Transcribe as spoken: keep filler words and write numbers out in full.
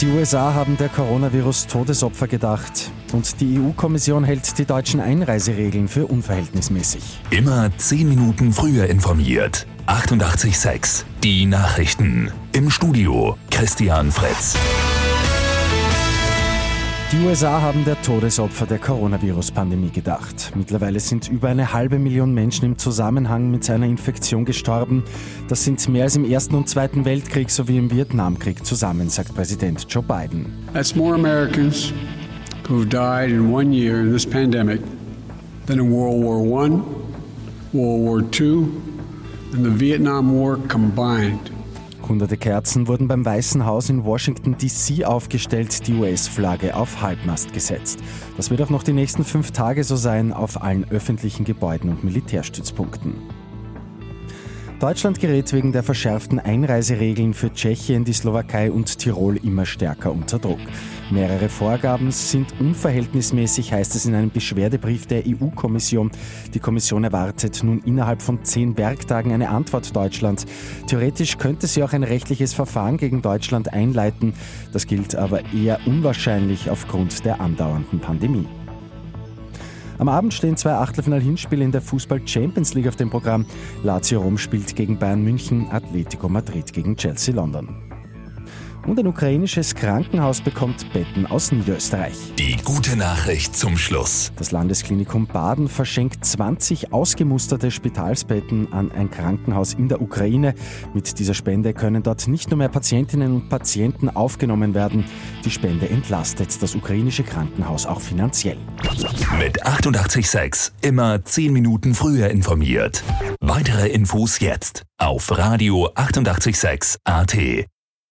Die U S A haben der Coronavirus Todesopfer gedacht. Und die E U-Kommission hält die deutschen Einreiseregeln für unverhältnismäßig. Immer zehn Minuten früher informiert. achtundachtzig Komma sechs. Die Nachrichten. Im Studio Christian Fritz. Die U S A haben der Todesopfer der Coronavirus-Pandemie gedacht. Mittlerweile sind über eine halbe Million Menschen im Zusammenhang mit seiner Infektion gestorben. Das sind mehr als im Ersten und Zweiten Weltkrieg sowie im Vietnamkrieg zusammen, sagt Präsident Joe Biden. That's more Americans who've died in one year in this pandemic than in World War One, World War Two and the Vietnam War combined. Hunderte Kerzen wurden beim Weißen Haus in Washington D C aufgestellt, die U S-Flagge auf Halbmast gesetzt. Das wird auch noch die nächsten fünf Tage so sein auf allen öffentlichen Gebäuden und Militärstützpunkten. Deutschland gerät wegen der verschärften Einreiseregeln für Tschechien, die Slowakei und Tirol immer stärker unter Druck. Mehrere Vorgaben sind unverhältnismäßig, heißt es in einem Beschwerdebrief der E U-Kommission. Die Kommission erwartet nun innerhalb von zehn Werktagen eine Antwort Deutschlands. Theoretisch könnte sie auch ein rechtliches Verfahren gegen Deutschland einleiten. Das gilt aber eher unwahrscheinlich aufgrund der andauernden Pandemie. Am Abend stehen zwei Achtelfinal-Hinspiele in der Fußball-Champions League auf dem Programm. Lazio Rom spielt gegen Bayern München, Atletico Madrid gegen Chelsea London. Und ein ukrainisches Krankenhaus bekommt Betten aus Niederösterreich. Die gute Nachricht zum Schluss. Das Landesklinikum Baden verschenkt zwanzig ausgemusterte Spitalsbetten an ein Krankenhaus in der Ukraine. Mit dieser Spende können dort nicht nur mehr Patientinnen und Patienten aufgenommen werden. Die Spende entlastet das ukrainische Krankenhaus auch finanziell. Mit achtundachtzig Komma sechs immer zehn Minuten früher informiert. Weitere Infos jetzt auf Radio achtundachtzig Komma sechs A T.